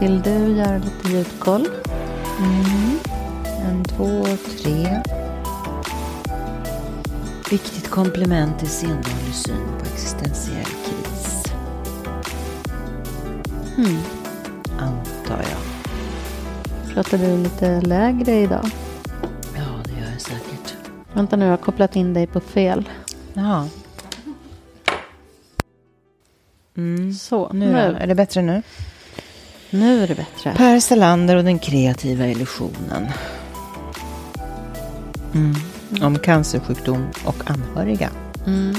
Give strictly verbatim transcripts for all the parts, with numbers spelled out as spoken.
vill du göra lite ljudkoll? Mm. En, två, tre. Viktigt komplement till sedvanlig syn på existentiell kris. Hmm, antar jag. Pratar du lite lägre idag? Ja, det gör jag säkert. Vänta nu, jag har kopplat in dig på fel. Ja. Mm. Så, nu, nu är det bättre nu? Nu är det bättre. Per Salander och den kreativa illusionen. Mm. Mm. Om cancersjukdom och anhöriga. Mm.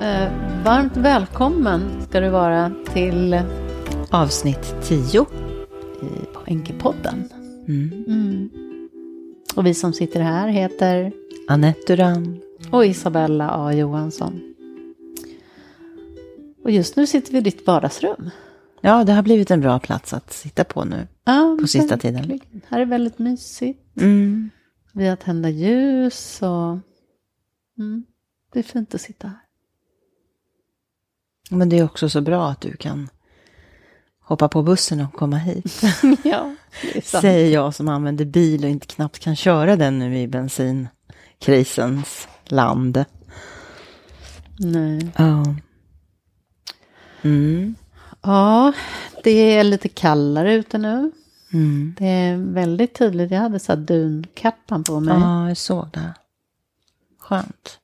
Eh, varmt välkommen ska du vara till avsnitt tio i Poenkepodden. Mm. Mm. Och vi som sitter här heter Annett Duran och Isabella A. Johansson. Och just nu sitter vi i ditt vardagsrum. Ja, det har blivit en bra plats att sitta på nu ja, på sista tiden. Det här är väldigt mysigt. Mm. Vi har tända ljus och mm, det är fint att sitta här. Men det är också så bra att du kan hoppa på bussen och komma hit. Ja, säger jag som använder bil och inte knappt kan köra den nu i bensinkrisens land. Nej. Ja. Mm. Ja, det är lite kallare ute nu. Mm. Det är väldigt tydligt. Jag hade så här dunkappan på mig. Ja, jag såg det. Skönt.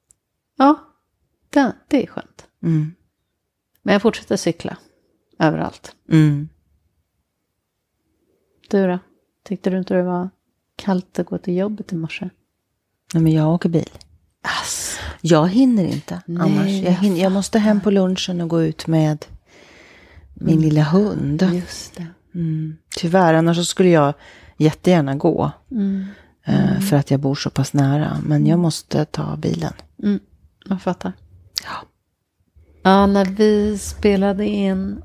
Ja, det, det är skönt. Mm. Men jag fortsätter cykla. Överallt. Mm. Du då? Tyckte du inte det var kallt att gå till jobbet i morse? Nej, men jag åker bil. Ass. Jag hinner inte. Nej, annars. Jag, hinner, jag måste hem på lunchen och gå ut med min mm. lilla hund. Just det. Mm. Tyvärr, annars så skulle jag jättegärna gå. Mm. Mm. För att jag bor så pass nära. Men jag måste ta bilen. Mm. Jag fattar. Ja. Ja, när vi spelade in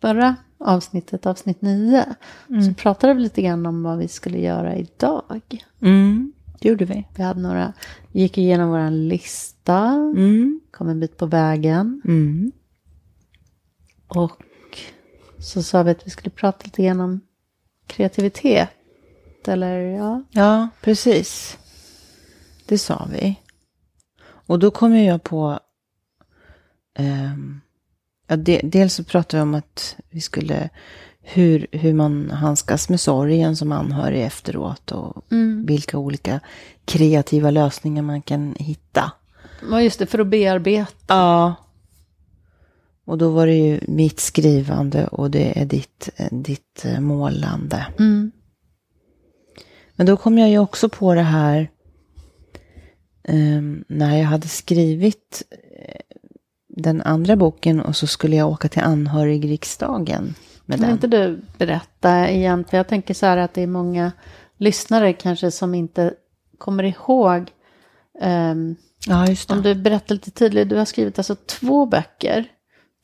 förra avsnittet, avsnitt nio, mm. så pratade vi lite grann om vad vi skulle göra idag. Mm, det gjorde vi. Vi hade några, gick igenom vår lista, mm. kom en bit på vägen. Mm. Och så sa vi att vi skulle prata lite grann om kreativitet, eller ja? Ja, precis. Det sa vi. Och då kom jag på... Um, Ja, de, dels så pratade vi om att vi skulle hur, hur man handskas med sorgen som anhörig efteråt och mm. vilka olika kreativa lösningar man kan hitta. Ja, just det, för att bearbeta. Ja. Och då var det ju mitt skrivande och det är ditt, ditt målande. Mm. Men då kom jag ju också på det här um, när jag hade skrivit den andra boken och så skulle jag åka till anhörigriksdagen med den. Kan inte du berätta igen? För jag tänker så här att det är många lyssnare kanske som inte kommer ihåg. Um, ja, just det. Om du berättar lite tydligt. Du har skrivit alltså två böcker.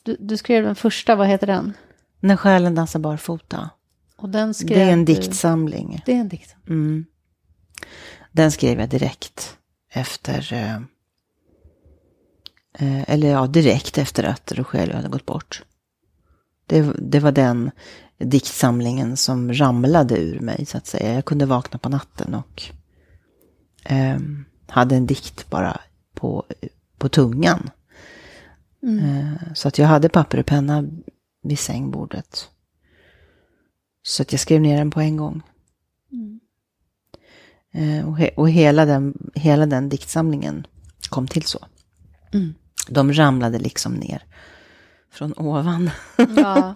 Du, du skrev den första, vad heter den? När själen dansar barfota. Och den skrev det är en du... diktsamling. Det är en diktsamling. Mm. Den skrev jag direkt efter... Uh, Eller ja, direkt efter att Rogelius hade gått bort. Det, det var den diktsamlingen som ramlade ur mig så att säga. Jag kunde vakna på natten och eh, hade en dikt bara på, på tungan. Mm. Eh, så att jag hade papper och penna vid sängbordet. Så att jag skrev ner den på en gång. Mm. Eh, och he, och hela, den, hela den diktsamlingen kom till så. Mm. De ramlade liksom ner från ovan. Ja.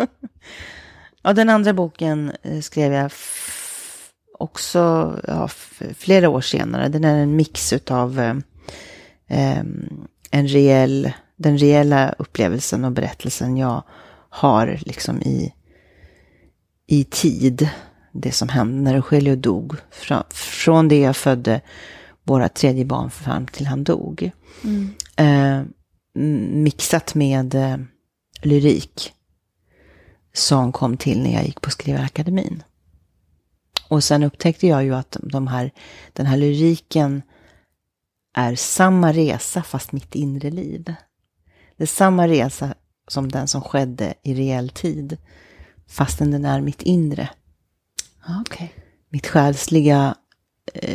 Ja, den andra boken skrev jag f- också ja, f- flera år senare. Den är en mix utav eh, en reell, den reella upplevelsen och berättelsen jag har liksom i, i tid. Det som hände när Rogelius dog. Fra, från det jag födde våra tredje barn fram till han dog. Mm. Eh, mixat med eh, lyrik som kom till när jag gick på Skriva Akademin. Och sen upptäckte jag ju att de här, den här lyriken är samma resa fast mitt inre liv. Det är samma resa som den som skedde i reell tid fastän den är mitt inre. Okay. Mitt själsliga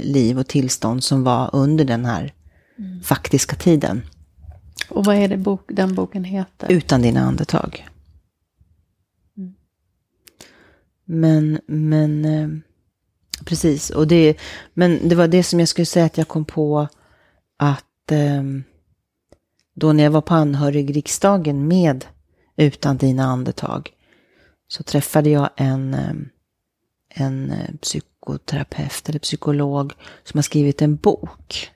liv och tillstånd som var under den här mm. faktiska tiden. Och vad är det bok, den boken heter? Utan dina andetag. Mm. Men, men eh, precis. Och det, men det var det som jag skulle säga att jag kom på att eh, då när jag var på anhörigriksdagen med Utan dina andetag så träffade jag en, en psykoterapeut eller psykolog som har skrivit en bok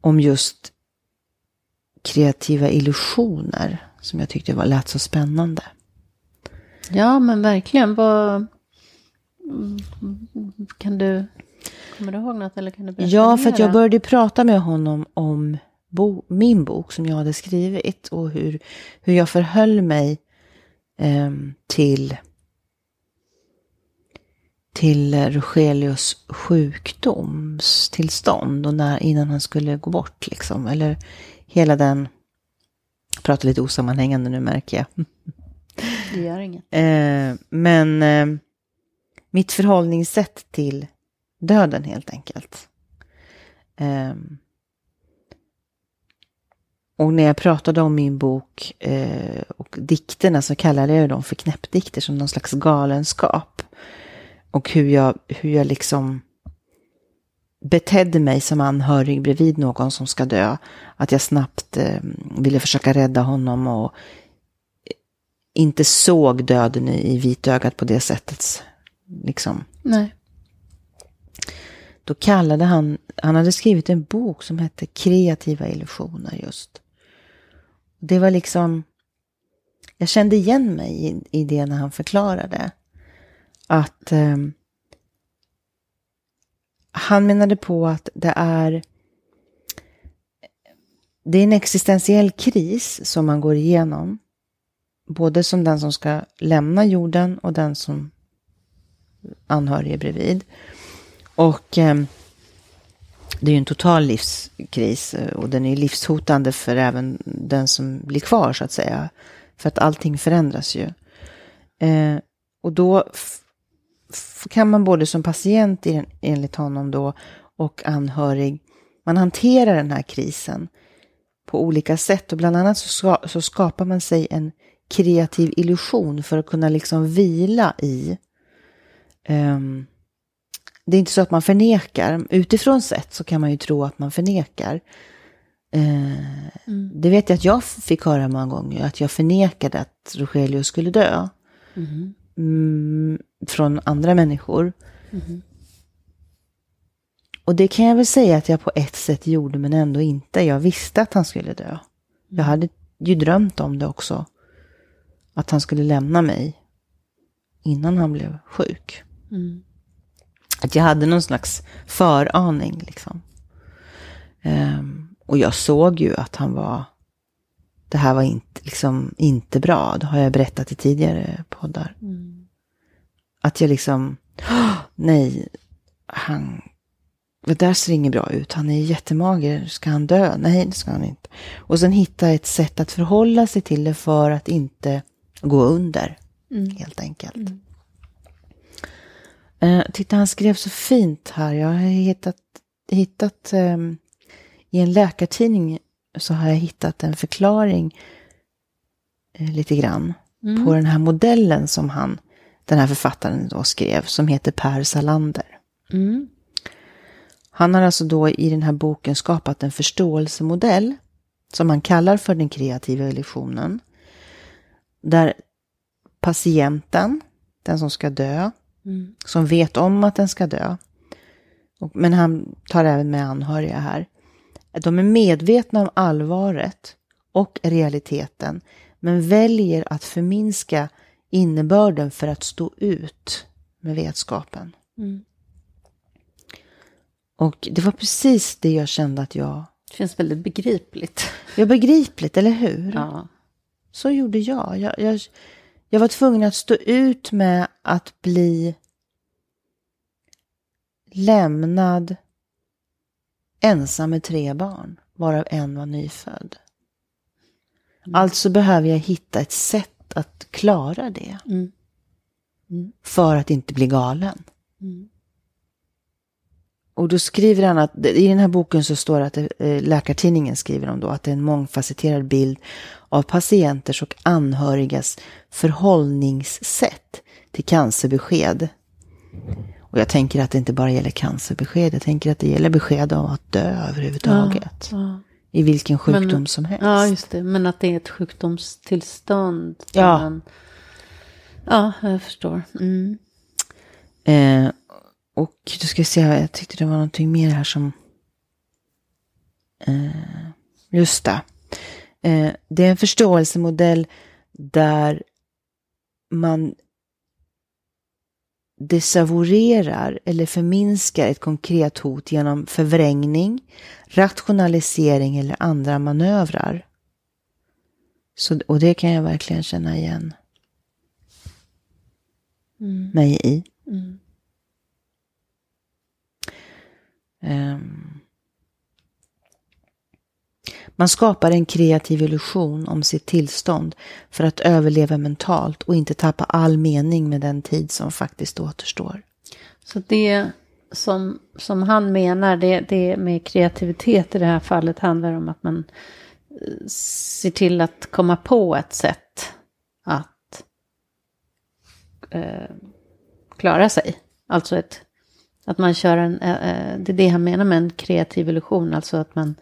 om just kreativa illusioner som jag tyckte var lät så spännande. Ja, men verkligen. Vad kan du kommer du ihåg något eller kan du berätta? Ja, för att jag började prata med honom om bo, min bok som jag hade skrivit och hur hur jag förhöll mig eh, till till Rogelius sjukdomstillstånd och när innan han skulle gå bort liksom eller hela den, jag pratar lite osammanhängande nu märker jag. Det gör inget. Eh, men eh, mitt förhållningssätt till döden helt enkelt. Eh, och när jag pratade om min bok eh, och dikterna så kallade jag dem för knäppdikter som någon slags galenskap. Och hur jag, hur jag liksom betedde mig som anhörig bredvid någon som ska dö. Att jag snabbt eh, ville försöka rädda honom och inte såg döden i, i vitögat på det sättet. Liksom. Nej. Då kallade han, han hade skrivit en bok som hette Kreativa Illusioner just. Det var liksom, jag kände igen mig i, i det när han förklarade. Att eh, han menade på att det är det är en existentiell kris som man går igenom. Både som den som ska lämna jorden och den som anhörig är bredvid. Och eh, det är ju en total livskris och den är livshotande för även den som blir kvar så att säga. För att allting förändras ju. Eh, och då f- kan man både som patient enligt honom då och anhörig, man hanterar den här krisen på olika sätt och bland annat så, ska, så skapar man sig en kreativ illusion för att kunna liksom vila i. Um, det är inte så att man förnekar, utifrån sett så kan man ju tro att man förnekar. Uh, mm. Det vet jag att jag fick höra många gånger att jag förnekade att Rogelius skulle dö. Mm. Mm, från andra människor. Mm. Och det kan jag väl säga att jag på ett sätt gjorde men ändå inte. Jag visste att han skulle dö. Mm. Jag hade ju drömt om det också. Att han skulle lämna mig innan han blev sjuk. Mm. Att jag hade någon slags föraning liksom. Um, och jag såg ju att han var det här var inte, liksom, inte bra. Det har jag berättat i tidigare poddar. Mm. Att jag liksom... Nej, han... Det där ser inget bra ut. Han är jättemager. Ska han dö? Nej, det ska han inte. Och sen hitta ett sätt att förhålla sig till det för att inte gå under. Mm. Helt enkelt. Mm. Eh, titta, han skrev så fint här. Jag har hittat... hittat eh, i en läkartidning... så har jag hittat en förklaring eh, lite grann mm. på den här modellen som han, den här författaren då skrev som heter Per Salander. Mm. Han har alltså då i den här boken skapat en förståelsemodell som han kallar för den kreativa illusionen. Där patienten, den som ska dö, mm. som vet om att den ska dö, och, men han tar även med anhöriga här, de är medvetna om allvaret och realiteten men väljer att förminska innebörden för att stå ut med vetskapen. Mm. Och det var precis det jag kände att jag... Det känns väldigt begripligt. Jag begripligt, eller hur? Ja. Så gjorde jag. Jag, jag, Jag var tvungen att stå ut med att bli lämnad ensam med tre barn, varav en var nyfödd. Mm. Alltså behöver jag hitta ett sätt att klara det. Mm. Mm. För att inte bli galen. Mm. Och då skriver han att, i den här boken så står det att Läkartidningen skriver om då att det är en mångfacetterad bild av patienters och anhörigas förhållningssätt till cancerbesked. Och jag tänker att det inte bara gäller cancerbesked, jag tänker att det gäller besked om att dö överhuvudtaget. Ja, ja. I vilken sjukdom men, som helst. Ja, just det. Men att det är ett sjukdomstillstånd. Ja. Man, ja, jag förstår. Mm. Eh, och då ska vi se, jag tyckte det var någonting mer här som... Eh, just det. Eh, det är en förståelsemodell där man desavouerar eller förminskar ett konkret hot genom förvrängning, rationalisering eller andra manövrar. Så, och det kan jag verkligen känna igen mm. mig i. Mm. Um, man skapar en kreativ illusion om sitt tillstånd för att överleva mentalt och inte tappa all mening med den tid som faktiskt återstår. Så det som, som han menar, det, det med kreativitet i det här fallet handlar om att man ser till att komma på ett sätt att eh, klara sig. Alltså ett, att man kör en, eh, det är det han menar med en kreativ illusion, alltså att man...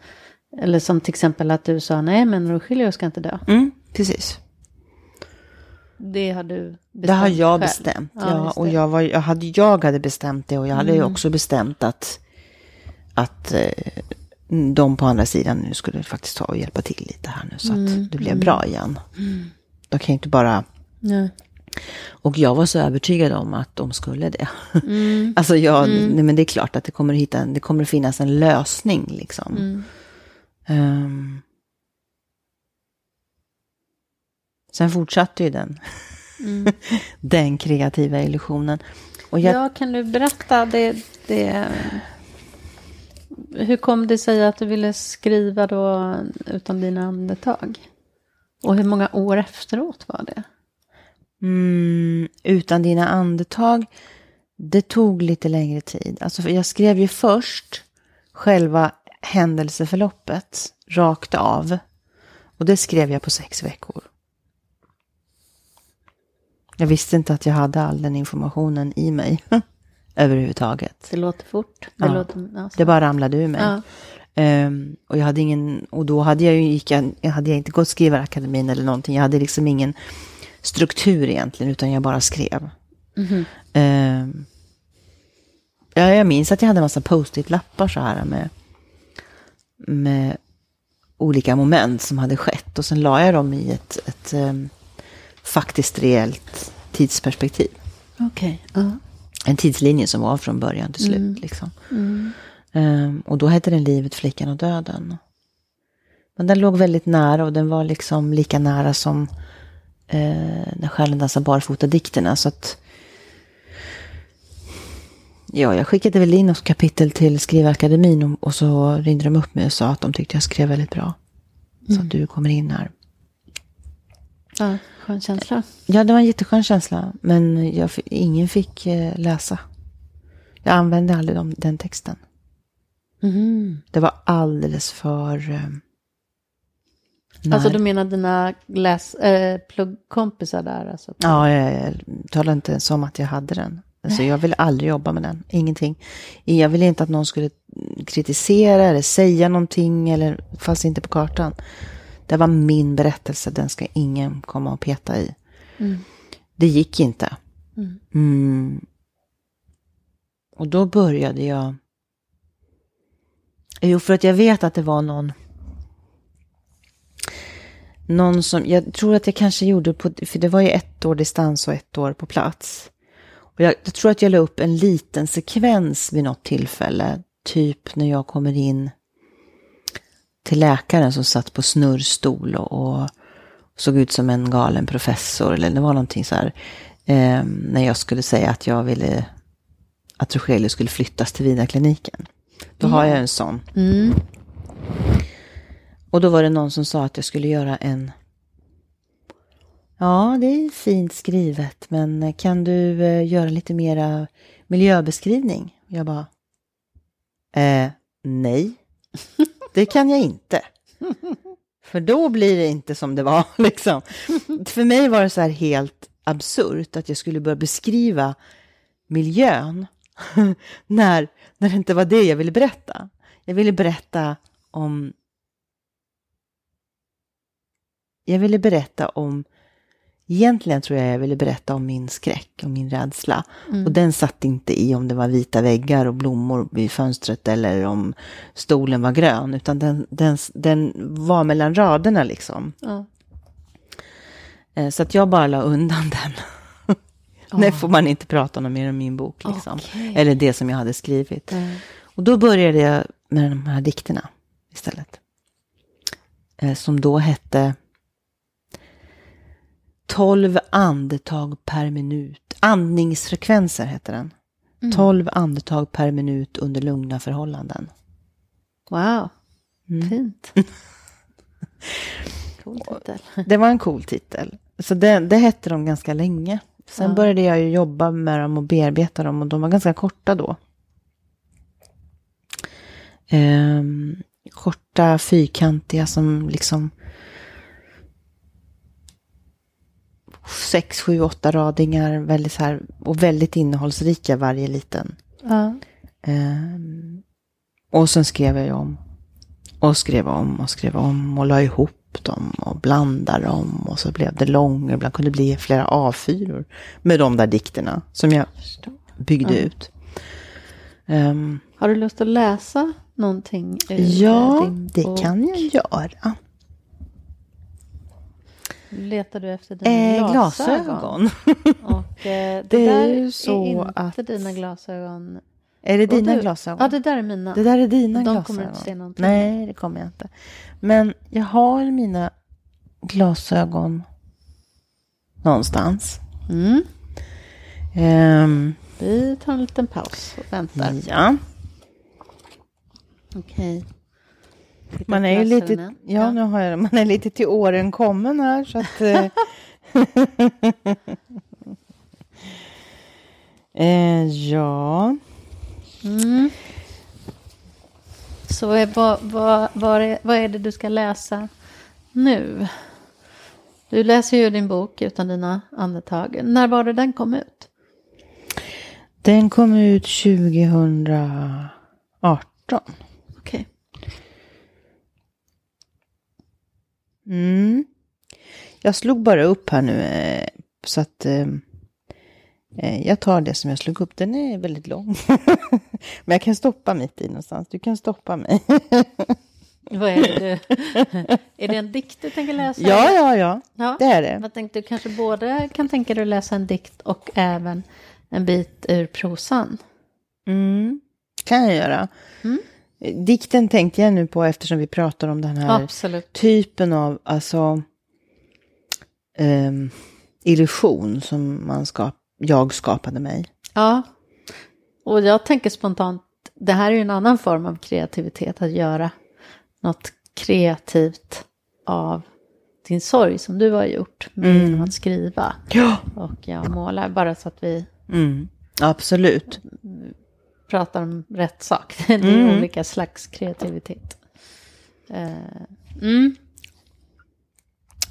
Eller som till exempel att du sa, nej men Rogelius ska inte dö. Mm, precis. Det har du bestämt. Det har jag själv. bestämt. Ja, ja, och jag, var, jag, hade, jag hade bestämt det och jag mm. hade ju också bestämt att, att eh, de på andra sidan nu skulle faktiskt ta och hjälpa till lite här nu så mm. att det blev mm. bra igen. Mm. De kan ju inte bara... Nej. Och jag var så övertygad om att de skulle det. Mm. alltså jag, mm. nej, men det är klart att det kommer att, hitta en, det kommer att finnas en lösning liksom. Mm. Um. Sen fortsatte ju den mm. den kreativa illusionen. Och jag... Ja, kan du berätta det, det... Hur kom det sig att du ville skriva då Utan dina andetag? Och hur många år efteråt var det? Mm, utan dina andetag, det tog lite längre tid. Alltså, jag skrev ju först själva händelseförloppet rakt av, och det skrev jag på sex veckor. Jag visste inte att jag hade all den informationen i mig överhuvudtaget. Det låter fort. Det, ja. låter, alltså. Det bara ramlade ur mig. Ja. Um, och jag hade ingen, och då hade jag ju gick jag, jag hade inte gått Skriva Akademin eller någonting. Jag hade liksom ingen struktur egentligen, utan jag bara skrev. Mm-hmm. um, jag, jag minns att jag hade en massa post-it-lappar så här med med olika moment som hade skett, och sen la jag dem i ett, ett, ett faktiskt reellt tidsperspektiv. Okej. Okay. Uh-huh. En tidslinje som var från början till slut. Mm. Liksom. Mm. Um, och då hette den Livet, flickan och döden. Men den låg väldigt nära, och den var liksom lika nära som uh, När själen dansar barfota dikterna. Så att ja, jag skickade väl in något kapitel till Skriva Akademin, och, och så ringde de upp mig och sa att de tyckte jag skrev väldigt bra. Mm. Så att du kommer in här. Ja, skön känsla. Ja, det var en jätteskön känsla. Men jag, ingen fick läsa. Jag använde aldrig de, den texten. Mm. Det var alldeles för... Nej. Alltså du menar dina läs, äh, pluggkompisar där? Alltså, ja, jag, jag talade inte ens om att jag hade den. Alltså jag vill aldrig jobba med den, ingenting. Jag ville inte att någon skulle kritisera eller säga någonting, eller fanns inte på kartan. Det var min berättelse, den ska ingen komma och peta i. Mm. Det gick inte. Mm. Mm. Och då började jag... Jo, för att jag vet att det var någon... Någon som... Jag tror att jag kanske gjorde på... För det var ju ett år distans och ett år på plats. Jag, jag tror att jag la upp en liten sekvens vid något tillfälle. Typ när jag kommer in till läkaren som satt på snurrstol och, och såg ut som en galen professor, eller det var någonting så här, eh, när jag skulle säga att jag ville att Rogelius skulle flyttas till Vina-kliniken. Då mm. har jag en sån. Mm. Och då var det någon som sa att jag skulle göra en, ja, det är fint skrivet, men kan du eh, göra lite mera miljöbeskrivning? Jag bara, eh, nej, det kan jag inte. För då blir det inte som det var, liksom. För mig var det så här helt absurt att jag skulle börja beskriva miljön när, när det inte var det jag ville berätta. Jag ville berätta om... Jag ville berätta om... Egentligen tror jag jag ville berätta om min skräck och min rädsla. Mm. Och den satt inte i om det var vita väggar och blommor vid fönstret eller om stolen var grön. Utan den, den, den var mellan raderna liksom. Ja. Så att jag bara la undan den. Ja. Det får man inte prata om mer om min bok liksom. Okay. Eller det som jag hade skrivit. Mm. Och då började jag med de här dikterna istället. Som då hette... tolv andetag per minut. Andningsfrekvenser heter den. Mm. tolv andetag per minut under lugna förhållanden. Wow. Mm. Fint. Cool titel. Det var en cool titel. Så det, det hette de ganska länge. Sen ja. började jag ju jobba med dem och bearbeta dem. Och de var ganska korta då. Ehm, korta, fyrkantiga som liksom... sex, sju, åtta radingar väldigt så här, och väldigt innehållsrika varje liten. Ja. Ehm, och sen skrev jag om och skrev om och skrev om och la ihop dem och blandade dem och så blev det långt. Ibland kunde det bli flera A fyra med de där dikterna som jag byggde ja. ut. Ehm, Har du lust att läsa någonting? Ja, din det bok? Kan jag göra. Letar du efter dina eh, glasögon? glasögon. Och eh, det, det där är, så är inte att... dina glasögon. Är det dina du... glasögon? Ja, det där är mina. Det där är dina De glasögon. De kommer inte se någonting. Nej, det kommer jag inte. Men jag har mina glasögon någonstans. Mm. Um... Vi tar en liten paus och väntar. Ja. Okej. Okay. Man är ju lite, ja, ja. Nu har jag, man är lite till åren kommen här så att eh, ja. Mm. Så är, vad, vad, vad, är, vad är det du ska läsa nu? Du läser ju din bok Utan dina andetag. När var det den kom ut? Den kom ut tjugo arton. Okej. Mm. Jag slog bara upp här nu eh, så att eh, jag tar det som jag slog upp. Den är väldigt lång. Men jag kan stoppa mitt i någonstans. Du kan stoppa mig. Vad är det? Är det en dikt du tänker läsa? Ja, ja, ja, ja. Det är det. Vad tänkte du? Kanske både kan tänka dig läsa en dikt och även en bit ur prosan. Mm. Kan jag göra. Mm. Dikten tänkte jag nu på eftersom vi pratar om den här Absolut. typen av alltså, um, illusion som man skap- jag skapade mig. Ja, och jag tänker spontant, det här är ju en annan form av kreativitet, att göra något kreativt av din sorg som du har gjort med mm. att skriva ja. och jag målar, bara så att vi... Mm. Absolut. Pratar om rätt sak. Det är mm. olika slags kreativitet. Mm.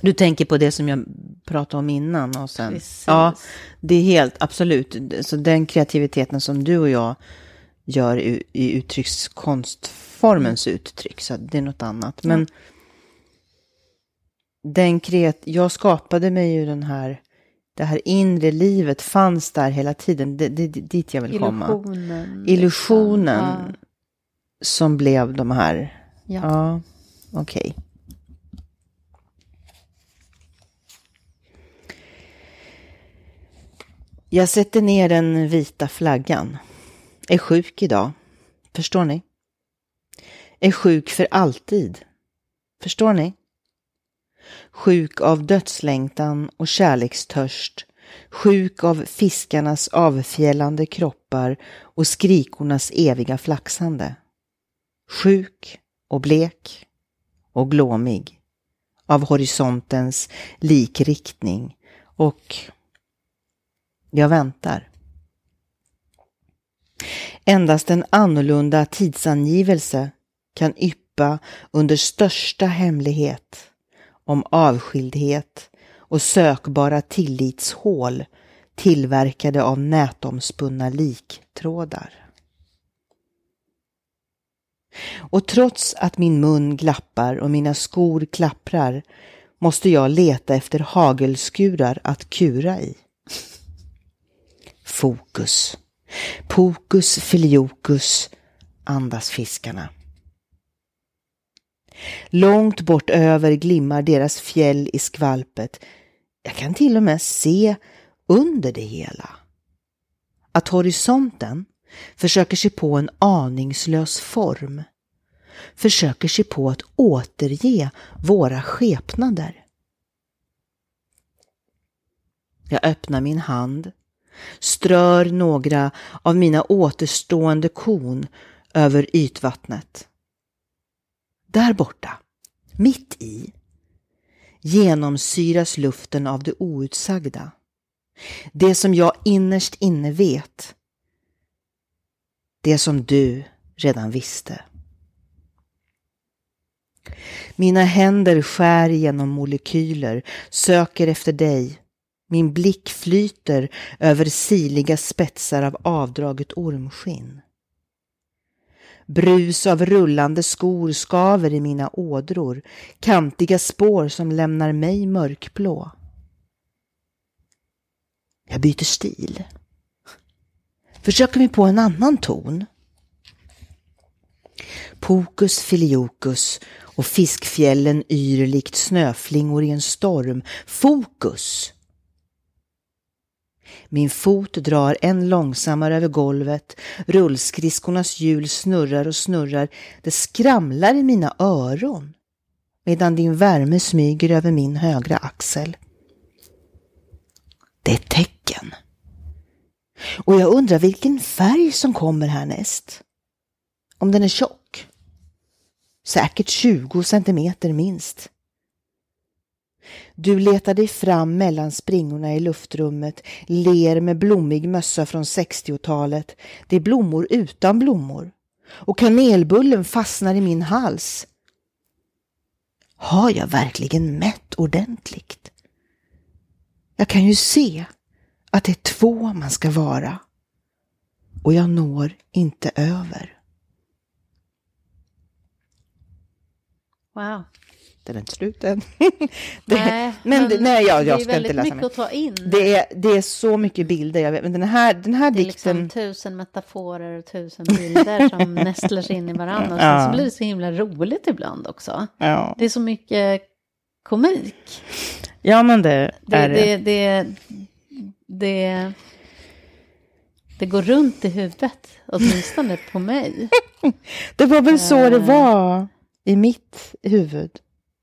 Du tänker på det som jag pratade om innan. Och sen, Precis. Ja, det är helt absolut. Så den kreativiteten som du och jag gör i, i uttryckskonstformens uttryck. Så det är något annat. Men mm. den kreat- jag skapade mig ju den här... Det här inre livet fanns där hela tiden. Det, det, det dit jag vill Illusionen, komma. Illusionen. Liksom. Ja. Som blev de här. Ja. ja. Okej. Okay. Jag sätter ner den vita flaggan. Är sjuk idag. Förstår ni? Är sjuk för alltid. Förstår ni? sjuk av dödslängtan och kärlekstörst, sjuk av fiskarnas avfjällande kroppar och skrikornas eviga flaxande. Sjuk och blek och glåmig av horisontens likriktning, och jag väntar. Endast en annorlunda tidsangivelse kan yppa under största hemlighet om avskildhet och sökbara tillitshål tillverkade av nätomspunna liktrådar. Och trots att min mun glappar och mina skor klapprar måste jag leta efter hagelskurar att kura i. Fokus. Pokus filiokus andas fiskarna. Långt bort över glimmar deras fjäll i skvalpet. Jag kan till och med se under det hela att horisonten försöker sig på en aningslös form, försöker sig på att återge våra skepnader. Jag öppnar min hand, strör några av mina återstående korn över ytvattnet. Där borta, mitt i, genomsyras luften av det outsagda. Det som jag innerst inne vet. Det som du redan visste. Mina händer skär genom molekyler, söker efter dig. Min blick flyter över siliga spetsar av avdraget ormskinn. Brus av rullande skor skaver i mina ådror, kantiga spår som lämnar mig mörkblå. Jag byter stil. Försöker mig på en annan ton. Pokus filiokus och fiskfjällen yr likt snöflingor i en storm. Fokus! Min fot drar än långsammare över golvet, rullskridskornas hjul snurrar och snurrar, det skramlar i mina öron, medan din värme smyger över min högra axel. Det är tecken. Och jag undrar vilken färg som kommer härnäst. Om den är tjock. Säkert tjugo centimeter minst. Du letar dig fram mellan springorna i luftrummet, ler med blommig mössa från sextiotalet. Det är blommor utan blommor. Och kanelbullen fastnar i min hals. Har jag verkligen mätt ordentligt? Jag kan ju se att det är två man ska vara. Och jag når inte över. Wow. Den är inte slut än. det, nej, men, men nej, jag, jag ska inte läsa mycket ta in. Det är, det är så mycket bilder. Jag vet, men den här, den här det är dikten... liksom tusen metaforer och tusen bilder som nästlar sig in i varandra. Och ja. Så blir det så himla roligt ibland också. Ja. Det är så mycket komik. Ja, men det, det är det. Det, det, det, det går runt i huvudet, åtminstone på mig. Det var väl så det var i mitt huvud.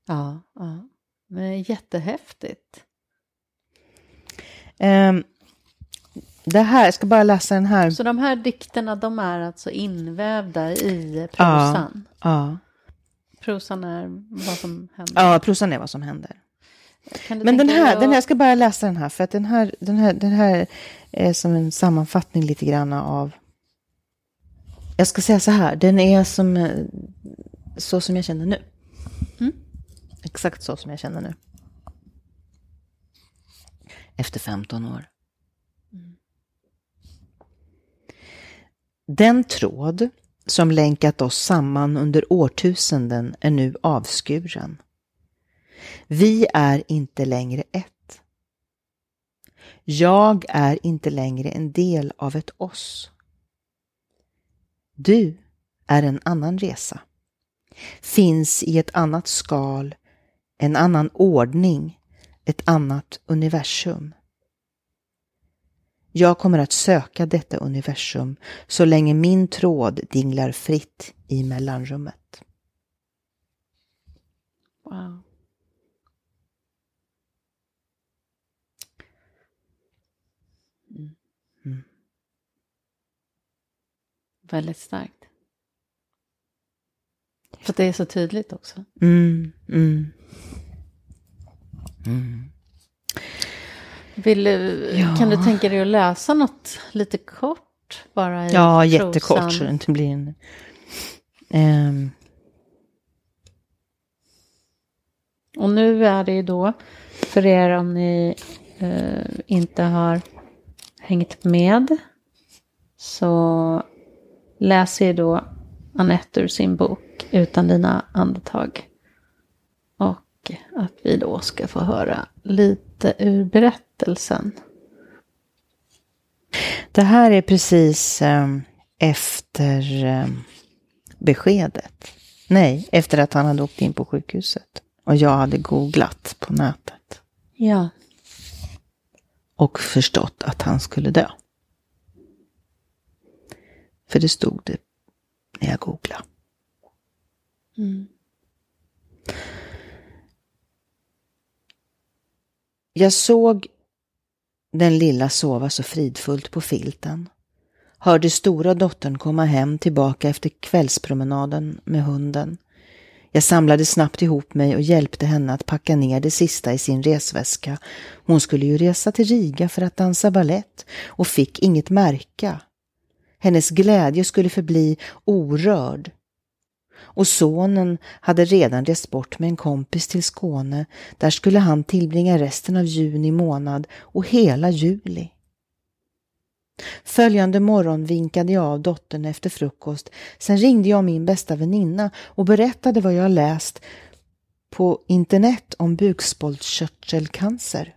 Ja, ja. Men jättehäftigt. Um, det här, jag ska bara läsa den här. Så de här dikterna, de är alltså invävda i prosan? Ja. ja. Prosan är vad som händer? Ja, prosan är vad som händer. Men den här, jag... den här, jag ska bara läsa den här. För att den här, den här, den här är som en sammanfattning lite grann av... Jag ska säga så här, den är som... Så som jag känner nu. Mm. Exakt så som jag känner nu. Efter femton år. Mm. Den tråd som länkat oss samman under årtusenden är nu avskuren. Vi är inte längre ett. Jag är inte längre en del av ett oss. Du är en annan resa. Finns i ett annat skal, en annan ordning, ett annat universum. Jag kommer att söka detta universum så länge min tråd dinglar fritt i mellanrummet. Wow. Mm. Väldigt starkt. För det är så tydligt också. Mm, mm. Mm. Vill du, ja. Kan du tänka dig att läsa något lite kort? Bara i ja, prosan? Jättekort så det inte blir en... Um. Och nu är det ju då, för er om ni uh, inte har hängt med, så läser jag då Annett ur sin bok Utan dina andetag. Och att vi då ska få höra lite ur berättelsen. Det här är precis eh, efter eh, beskedet. Nej, efter att han hade åkt in på sjukhuset. Och jag hade googlat på nätet. Ja. Och förstått att han skulle dö. För det stod det när jag googlade. Mm. Jag såg den lilla sova så fridfullt på filten. Hörde stora dottern komma hem tillbaka efter kvällspromenaden med hunden. Jag samlade snabbt ihop mig och hjälpte henne att packa ner det sista i sin resväska. Hon skulle ju resa till Riga för att dansa ballett och fick inget märka. Hennes glädje skulle förbli orörd. Och sonen hade redan rest bort med en kompis till Skåne. Där skulle han tillbringa resten av juni månad och hela juli. Följande morgon vinkade jag av dottern efter frukost. Sen ringde jag min bästa väninna och berättade vad jag läst på internet om bukspottkörtelcancer.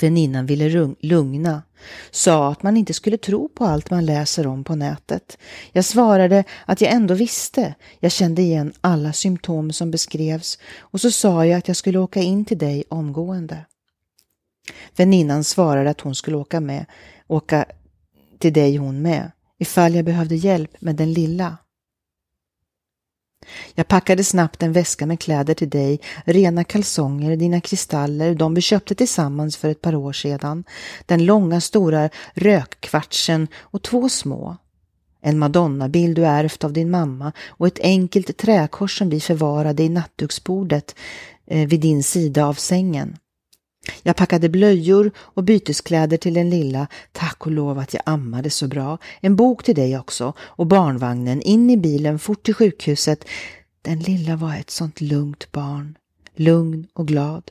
Väninnan ville lugna, sa att man inte skulle tro på allt man läser om på nätet. Jag svarade att jag ändå visste, jag kände igen alla symptom som beskrevs och så sa jag att jag skulle åka in till dig omgående. Väninnan svarade att hon skulle åka med, åka till dig hon med, ifall jag behövde hjälp med den lilla. Jag packade snabbt en väska med kläder till dig, rena kalsonger, dina kristaller, de vi köpte tillsammans för ett par år sedan, den långa stora rökkvartsen och två små. En madonnabild du ärvt av din mamma och ett enkelt träkors som vi förvarade i nattduksbordet vid din sida av sängen. Jag packade blöjor och byteskläder till den lilla, tack och lov att jag ammade så bra, en bok till dig också och barnvagnen in i bilen fort till sjukhuset. Den lilla var ett sånt lugnt barn, lugn och glad.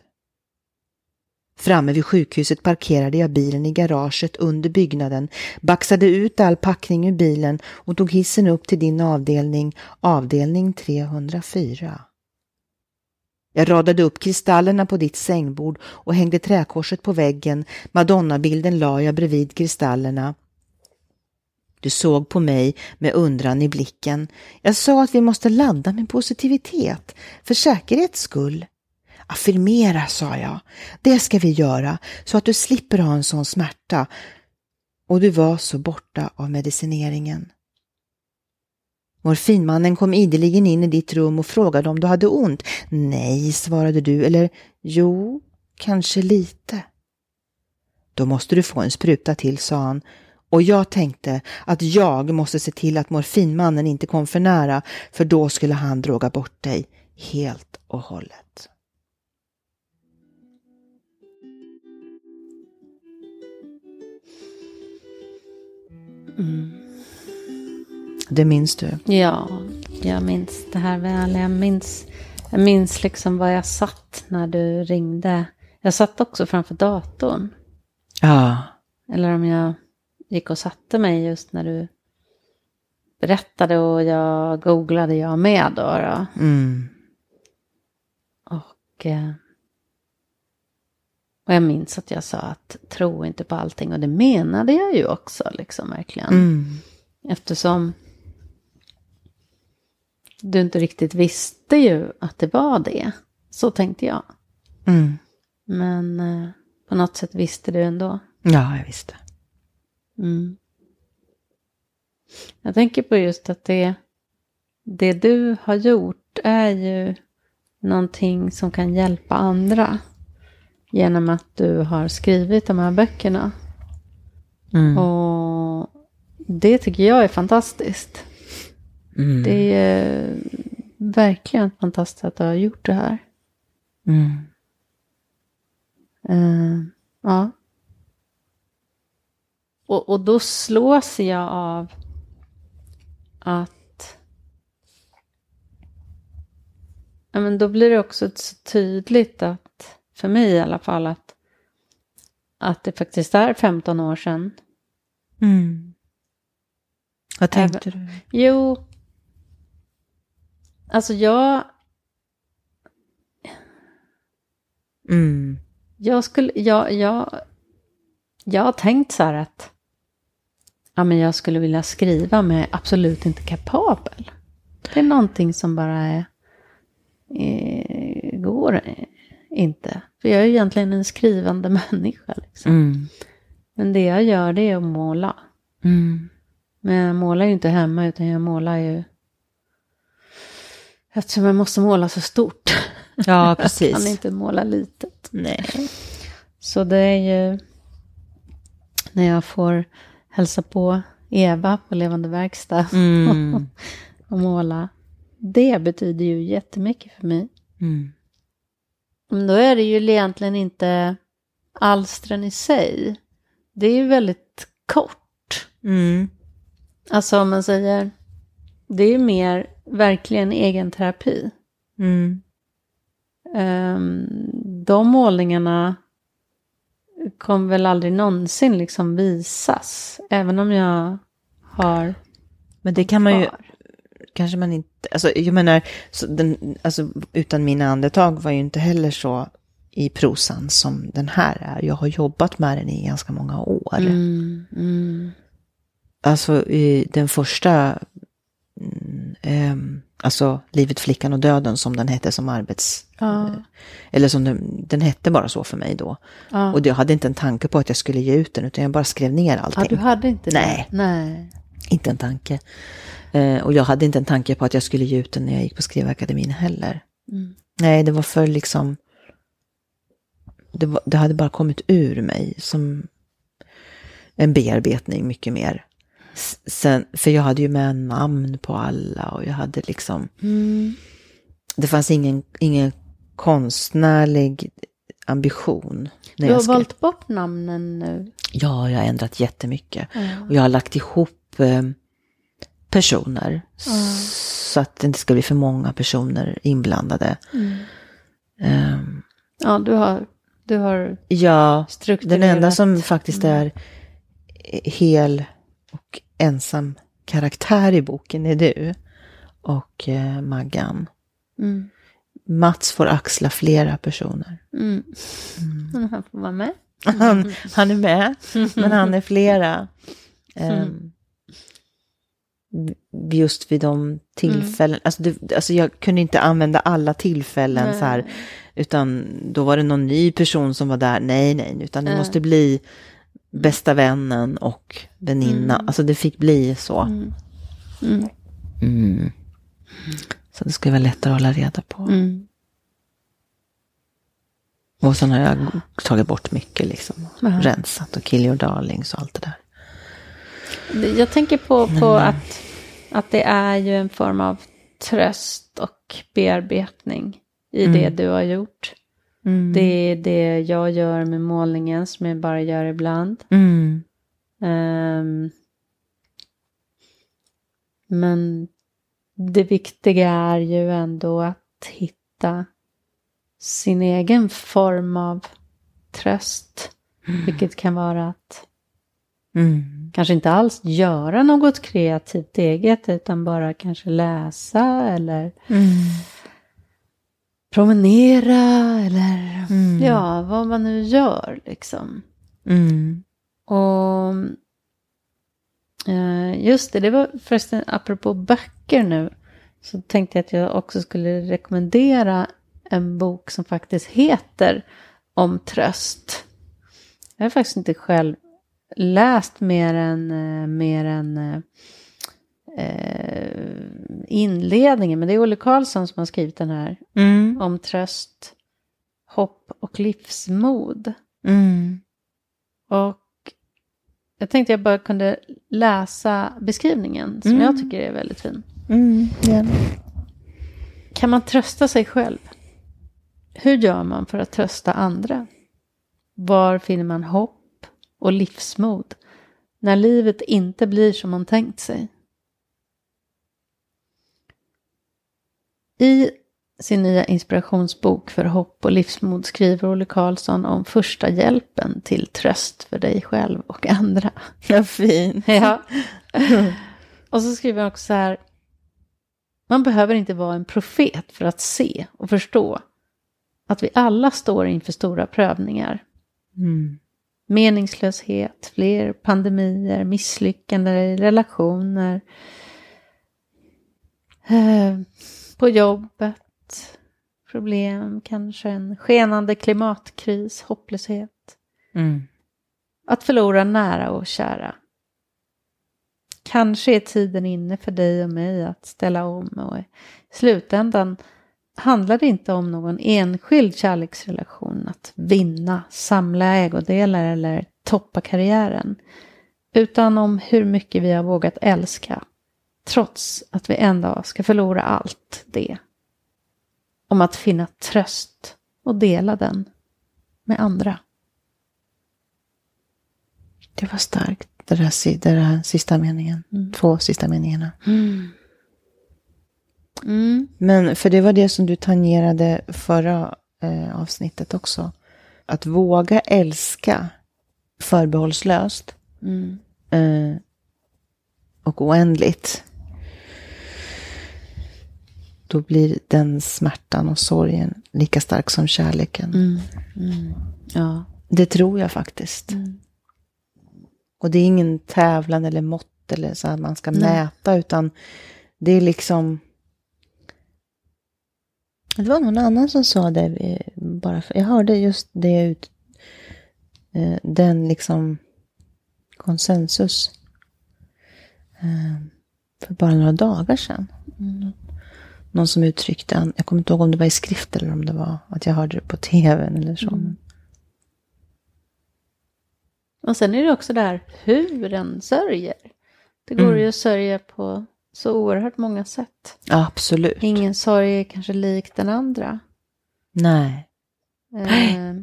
Framme vid sjukhuset parkerade jag bilen i garaget under byggnaden, baxade ut all packning ur bilen och tog hissen upp till din avdelning, avdelning tre hundra fyra. Jag radade upp kristallerna på ditt sängbord och hängde träkorset på väggen. Madonnabilden la jag bredvid kristallerna. Du såg på mig med undran i blicken. Jag sa att vi måste ladda med positivitet, för säkerhets skull. Affirmera, sa jag. Det ska vi göra, så att du slipper ha en sån smärta. Och du var så borta av medicineringen. Morfinmannen kom ideligen in i ditt rum och frågade om du hade ont. Nej, svarade du, eller jo, kanske lite. Då måste du få en spruta till, sa han. Och jag tänkte att jag måste se till att morfinmannen inte kom för nära, för då skulle han droga bort dig helt och hållet. Mm. Det minns du? Ja, jag minns det här väl. Jag minns, jag minns liksom var jag satt när du ringde. Jag satt också framför datorn. Ja. Eller om jag gick och satte mig just när du berättade och jag googlade jag med då. då. Mm. Och, och jag minns att jag sa att tro inte på allting. Och det menade jag ju också liksom verkligen. Mm. Eftersom du inte riktigt visste ju att det var det. Så tänkte jag. Mm. Men eh, på något sätt visste du ändå. Ja, jag visste. Mm. Jag tänker på just att det, det du har gjort är ju någonting som kan hjälpa andra. Genom att du har skrivit de här böckerna. Mm. Och det tycker jag är fantastiskt. Mm. Det är verkligen fantastiskt att jag har gjort det här. Mm. Uh, ja. Och, och då slås jag av att ja, men då blir det också så tydligt att för mig i alla fall att att det faktiskt är femton år sedan. Mm. Vad tänkte Även, du? Jo. Alltså jag mm. jag skulle jag jag jag har tänkt så här att ja, men jag skulle vilja skriva men jag är absolut inte kapabel. Det är någonting som bara är, är, går inte. För jag är ju egentligen en skrivande människa. Liksom. Mm. Men det jag gör det är att måla. Mm. Men jag målar ju inte hemma utan jag målar ju eftersom jag måste måla så stort. Ja, precis. Jag kan inte måla litet. Nej. Så det är ju när jag får hälsa på Eva på Levande verkstad mm. och måla. Det betyder ju jättemycket för mig. Mm. Men då är det ju egentligen inte alstren i sig. Det är ju väldigt kort. Mm. Alltså om man säger, det är ju mer verkligen egen terapi. Mm. Um, de målningarna kommer väl aldrig någonsin liksom visas. Även om jag har... Men det kan man ju... Kanske man inte... Alltså, jag menar, så den, alltså, utan mina andetag var ju inte heller så i prosan som den här är. Jag har jobbat med den i ganska många år. Mm, mm. Alltså i den första... Um, alltså Livet, flickan och döden som den hette som arbets... Ja. Eller som den, den hette bara så för mig då. Ja. Och jag hade inte en tanke på att jag skulle ge ut den utan jag bara skrev ner allting. Ja, du hade inte Nej. det? Nej. Inte en tanke. Eh, och jag hade inte en tanke på att jag skulle ge ut den när jag gick på Skriva Akademin heller. Mm. Nej, det var för liksom... Det, var, det hade bara kommit ur mig som en bearbetning mycket mer. Sen, för jag hade ju med namn på alla och jag hade liksom mm. det fanns ingen, ingen konstnärlig ambition. När du har jag valt bort namnen nu? Ja, jag har ändrat jättemycket mm. och jag har lagt ihop eh, personer mm. så att det inte ska bli för många personer inblandade. Mm. Um, ja, du har, du har ja, strukturerat. Den enda som faktiskt är hel och ensam karaktär i boken är du och eh, Maggan. Mm. Mats får axla flera personer. Mm. Mm. Han får vara med. Mm. Han, han är med, men han är flera. Mm. Um, just vid de tillfällen. Mm. Alltså, det, alltså jag kunde inte använda alla tillfällen nej. Så här. Utan då var det någon ny person som var där. Nej, nej. Utan det äh. måste bli... bästa vännen och väninna. Mm. Alltså det fick bli så. Mm. Mm. Mm. Så det skulle vara lättare att hålla reda på. Mm. Och sen har jag tagit bort mycket liksom. Mm. Rensat och kill your darlings och allt det där. Jag tänker på, på mm. att, att det är ju en form av tröst och bearbetning i mm. det du har gjort. Mm. Det är det jag gör med målningen som jag bara gör ibland. Mm. Um, men det viktiga är ju ändå att hitta sin egen form av tröst. Mm. Vilket kan vara att mm. kanske inte alls göra något kreativt eget utan bara kanske läsa eller... Mm. promenera eller mm. ja, vad man nu gör liksom. Mm. Och eh, just det, det var förresten apropå böcker nu så tänkte jag att jag också skulle rekommendera en bok som faktiskt heter Om tröst. Jag har faktiskt inte själv läst mer än mer än Eh, inledningen, men det är Olle Karlsson som har skrivit den här mm. om tröst, hopp och livsmod mm. och Jag tänkte jag bara kunde läsa beskrivningen som mm. jag tycker är väldigt fin. Mm, yeah. Kan man trösta sig själv? Hur gör man för att trösta andra? Var finner man hopp och livsmod när livet inte blir som man tänkt sig? I sin nya inspirationsbok för hopp och livsmod skriver Olle Karlsson om första hjälpen till tröst för dig själv och andra. Ja, fin. Ja. Mm. Och så skriver han också så här. Man behöver inte vara en profet för att se och förstå att vi alla står inför stora prövningar. Mm. Meningslöshet, fler pandemier, misslyckanden i relationer. Eh, på jobbet. Problem, kanske en skenande klimatkris, hopplöshet. Mm. Att förlora nära och kära. Kanske är tiden inne för dig och mig att ställa om, och i slutändan handlar det inte om någon enskild kärleksrelation, att vinna, samla ägodelar eller toppa karriären, utan om hur mycket vi har vågat älska trots att vi en dag ska förlora allt det. Om att finna tröst och dela den med andra. Det var starkt, det där, det där sista meningen. Mm. Två sista meningarna. Mm. Mm. Men för det var det som du tangerade förra eh, avsnittet också. Att våga älska förbehållslöst. Mm. Eh, och oändligt. Då blir den smärtan och sorgen lika stark som kärleken. Mm, mm, ja. Det tror jag faktiskt. Mm. Och det är ingen tävlan eller mått eller så att man ska Nej. mäta, utan det är liksom... Det var någon annan som sa det, bara för... jag hörde just det ut, den liksom konsensus för bara några dagar sedan. Mm. Någon som uttryckte, jag kommer inte ihåg om det var i skrift eller om det var att jag hörde det på tvn eller så. Mm. Och sen är det också det här hur den sörjer. Det går mm. ju att sörja på så oerhört många sätt. Ja, absolut. Ingen sorg är kanske lik den andra. Nej. Eh.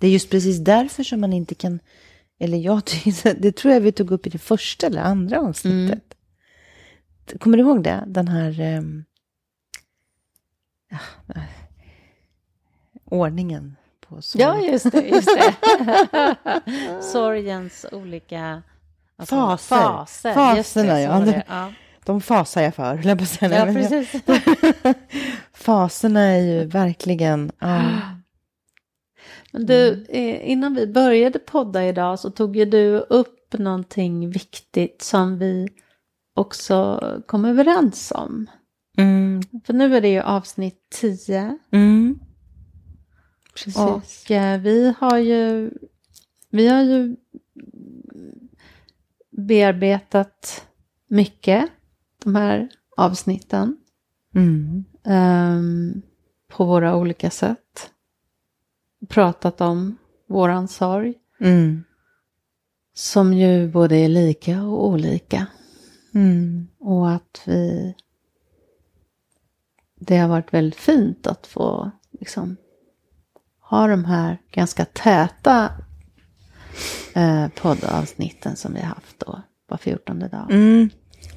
Det är just precis därför som man inte kan, eller jag tyckte, det tror jag vi tog upp i det första eller andra avsnittet. Mm. Kommer du ihåg det? Den här um, ja, äh, ordningen på sorg. Ja, just det. Just det. Sorgens olika alltså, faser. faser. Faserna, det, ja. Det, ja. De fasar jag för. Jag säga, ja, men, precis. Ja. Faserna är ju verkligen... Ah. Men du, innan vi började podda idag så tog ju du upp någonting viktigt som vi... också kom överens om. Mm. För nu är det ju avsnitt tio. Mm. Precis. Och eh, vi har ju vi har ju bearbetat mycket de här avsnitten. Mm. Um, på våra olika sätt. Pratat om våran sorg. Mm. Som ju både är lika och olika. Mm. Och att vi det har varit väldigt fint att få liksom ha de här ganska täta eh, poddavsnitten som vi har haft då var fjortonde dag. Mm.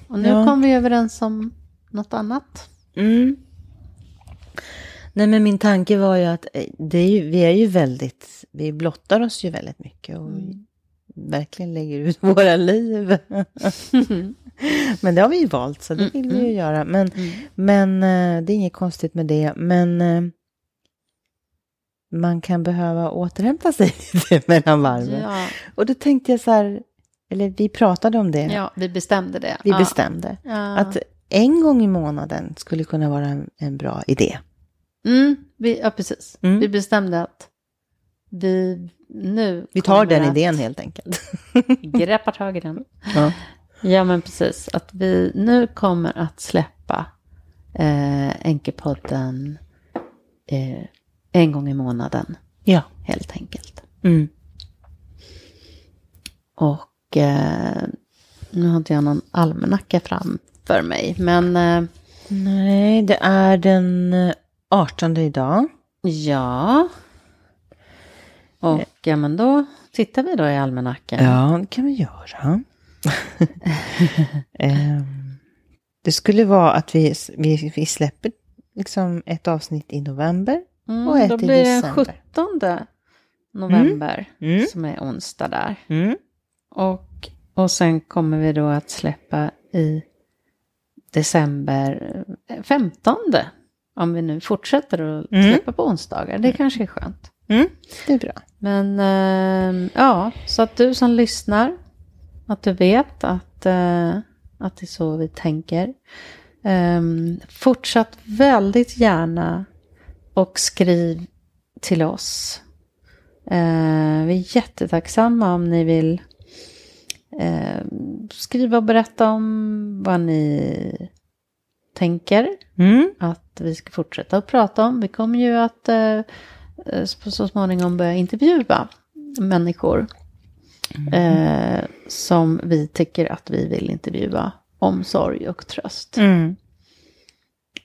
Och nu ja. kom vi överens om något annat. Mm. Nej, men min tanke var ju att det är ju, vi är ju väldigt, vi blottar oss ju väldigt mycket och mm. verkligen lägger ut våra liv. Men det har vi ju valt, så det vill vi ju göra. Men, mm. men det är inget konstigt med det. Men man kan behöva återhämta sig lite mellan varven. Ja. Och då tänkte jag så här, eller vi pratade om det. Ja, vi bestämde det. Vi ja. bestämde. Ja. Att en gång i månaden skulle kunna vara en, en bra idé. Mm, vi, ja, precis. Mm. Vi bestämde att vi nu... Vi tar den idén helt enkelt. Greppa tag i den. Ja. Ja, men precis. Att vi nu kommer att släppa eh, Änkepodden eh, en gång i månaden. Ja. Helt enkelt. Mm. Och eh, nu hade jag någon almanacka framför mig. Men eh, nej, det är den artonde idag. Ja. Och eh. ja, men då tittar vi då i almanackan. Ja, det kan vi göra. eh, det skulle vara att vi, vi, vi släpper liksom ett avsnitt i november. Mm, och ett då i blir det sjuttonde november mm. Mm. som är onsdag där. Mm. Och, och sen kommer vi då att släppa i december femtonde. Om vi nu fortsätter att mm. släppa på onsdagar. Det kanske är skönt. Mm. Det är bra. Men äh, ja, så att du som lyssnar, att du vet att, äh, att det är så vi tänker. Äh, fortsatt väldigt gärna och skriv till oss. Eh, vi är jättetacksamma om ni vill eh, skriva och berätta om vad ni tänker mm. att vi ska fortsätta att prata om. Vi kommer ju att eh, så småningom börja intervjua människor mm. eh, som vi tycker att vi vill intervjua om sorg och tröst. Mm.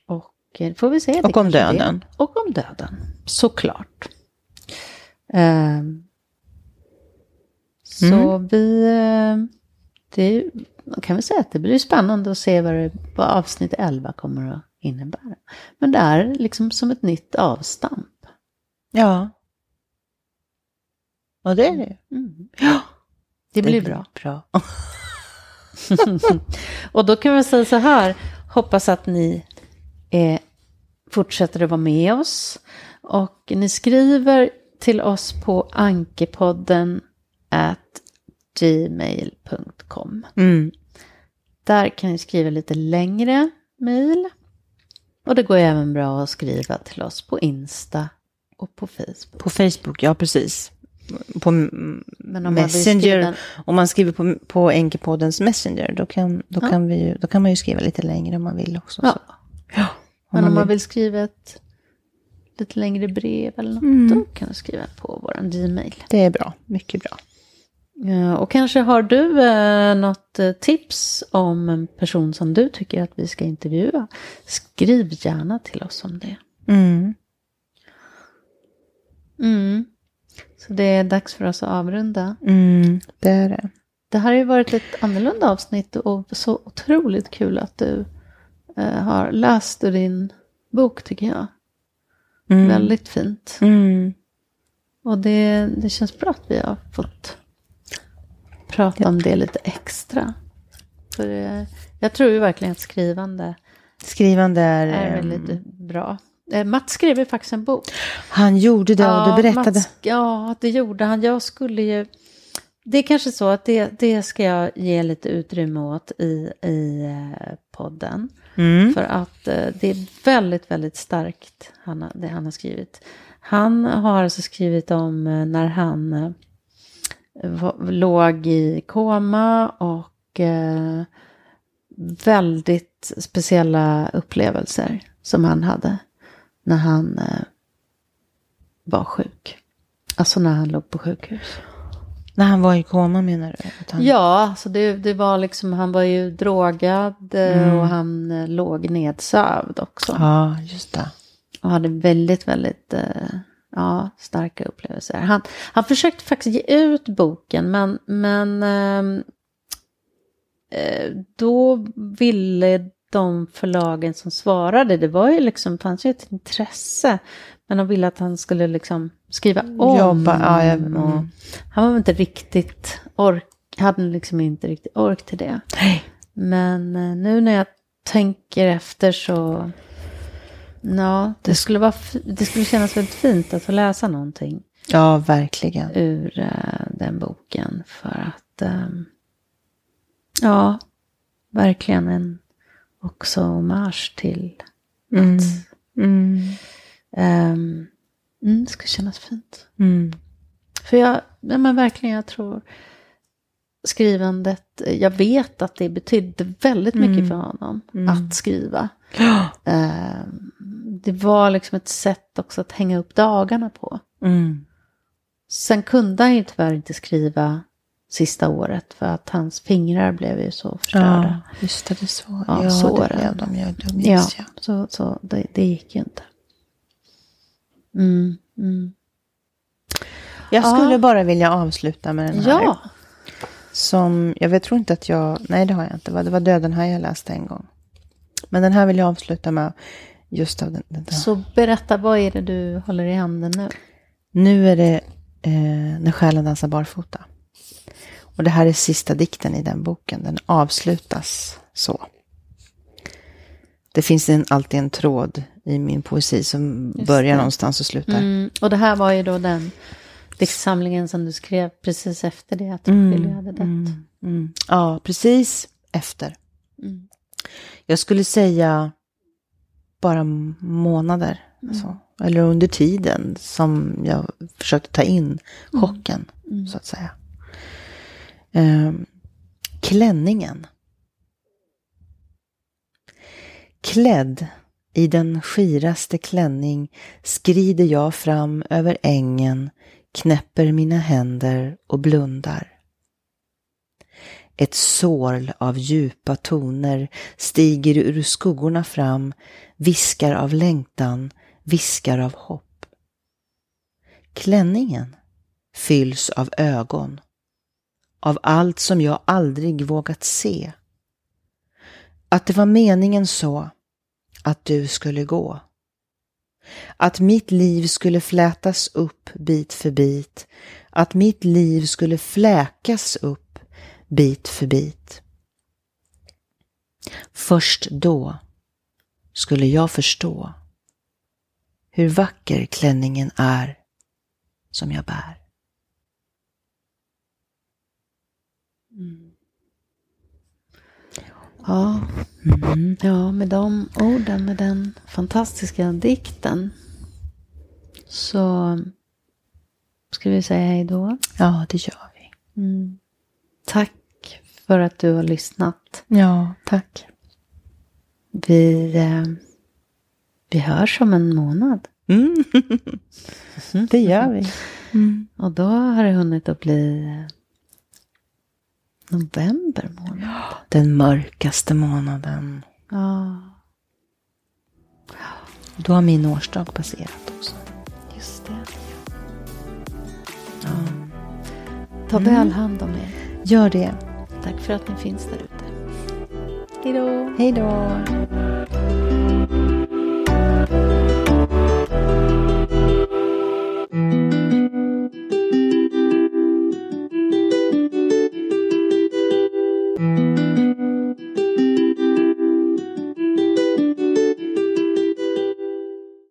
Och, får vi se, och om döden. Det. Och om döden, såklart. Um, mm. Så vi det, kan vi säga att det blir spännande att se vad, det, vad avsnitt elva kommer att innebära. Men det är liksom som ett nytt avstamp. Ja. Och det är det. Mm. Ja, det, det blir bra. bra. Och då kan vi säga så här. Hoppas att ni eh, fortsätter att vara med oss. Och ni skriver till oss på ankepodden at gmail dot com. Mm. Där kan ni skriva lite längre mejl. Och det går även bra att skriva till oss på Insta och på Facebook. På Facebook, ja precis. På Men om Messenger. Man om man skriver på, på Änkepoddens Messenger. Då kan, då, ja. kan vi, då kan man ju skriva lite längre om man vill också. Ja. Ja. Om Men man om man vill, vill skriva ett... lite längre brev eller något, mm. då kan du skriva på våran Gmail. Det är bra, mycket bra. Ja, och kanske har du eh, något tips om en person som du tycker att vi ska intervjua. Skriv gärna till oss om det. Mm. Mm. Så det är dags för oss att avrunda. Mm, det är det. Det här har ju varit ett annorlunda avsnitt och så otroligt kul att du eh, har läst ur din bok, tycker jag. Mm. Väldigt fint. Mm. Och det, det känns bra att vi har fått prata ja. om det lite extra. För det, jag tror ju verkligen att skrivande, skrivande är, är väldigt um... bra. Mats skrev ju faktiskt en bok. Han gjorde det ja, och du berättade. Mats, ja, det gjorde han. Jag skulle ju... Det är kanske så att det, det ska jag ge lite utrymme åt i, i podden. Mm. För att det är väldigt, väldigt starkt han, det han har skrivit. Han har alltså skrivit om när han var, låg i koma och eh, väldigt speciella upplevelser som han hade när han eh, var sjuk. Alltså när han låg på sjukhus. När han var i koma menar du? Han... Ja, så det, det var liksom, han var ju drogad mm. och han eh, låg nedsövd också. Ja, just det. Och hade väldigt, väldigt eh, ja, starka upplevelser. Han, han försökte faktiskt ge ut boken, men, men eh, då ville de förlagen som svarade, det var ju liksom, fanns ju ett intresse. Men de ville att han skulle liksom skriva om. Jobba, ja, ja, mm. och han var inte riktigt ork, hade liksom inte riktigt ork till det. Nej. Men nu när jag tänker efter så, ja, det skulle vara, det skulle kännas väldigt fint att få läsa någonting. Ja, verkligen. Ur uh, den boken för att, um, ja, verkligen en också hommage till mm. att... Mm. Um, mm, det ska kännas fint mm. för jag ja, men verkligen jag tror skrivandet, jag vet att det betydde väldigt mycket mm. för honom mm. att skriva um, det var liksom ett sätt också att hänga upp dagarna på mm. sen kunde han ju tyvärr inte skriva sista året för att hans fingrar blev ju så förstörda. Ja, just det, det så. Ja, ja såren. Det blev de ju, det minns jag. Ja, så, så det, det gick ju inte. Mm, mm. Jag skulle ja. bara vilja avsluta med den här. Ja. Som, jag vet, tror inte att jag, nej det har jag inte, det var Döden här jag läste en gång. Men den här vill jag avsluta med just av den, den där. Så berätta, vad är det du håller i handen nu? Nu är det eh, När själen dansar barfota. Och det här är sista dikten i den boken. Den avslutas så. Det finns en, alltid en tråd i min poesi som just börjar det. Någonstans och slutar. Mm. Och det här var ju då den diktsamlingen som du skrev precis efter det att mm. Willy hade dött. Mm. Mm. Ja, precis efter. Mm. Jag skulle säga bara månader. Mm. Så. Eller under tiden som jag försökte ta in chocken, mm. Mm. så att säga. Um, klänningen. Klädd i den skiraste klänning skrider jag fram över ängen, knäpper mina händer och blundar. Ett sorl av djupa toner stiger ur skuggorna fram, viskar av längtan, viskar av hopp. Klänningen fylls av ögon, av allt som jag aldrig vågat se. Att det var meningen så, att du skulle gå. Att mitt liv skulle flätas upp bit för bit. Att mitt liv skulle fläkas upp bit för bit. Först då skulle jag förstå hur vacker klänningen är som jag bär. Mm. Ja. Mm. Ja, med de orden, med den fantastiska dikten, så ska vi säga hej då. Ja, det gör vi. Mm. Tack för att du har lyssnat. Ja, tack. Vi, eh, vi hörs om en månad. Mm. Det gör vi. Mm. Och då har det hunnit att bli november månad. Ja, den mörkaste månaden. Ja. Då har min årsdag passerat också. Just det. Ja. Ta mm. väl hand om er. Gör det. Tack för att ni finns där ute. Hej då. Hej då.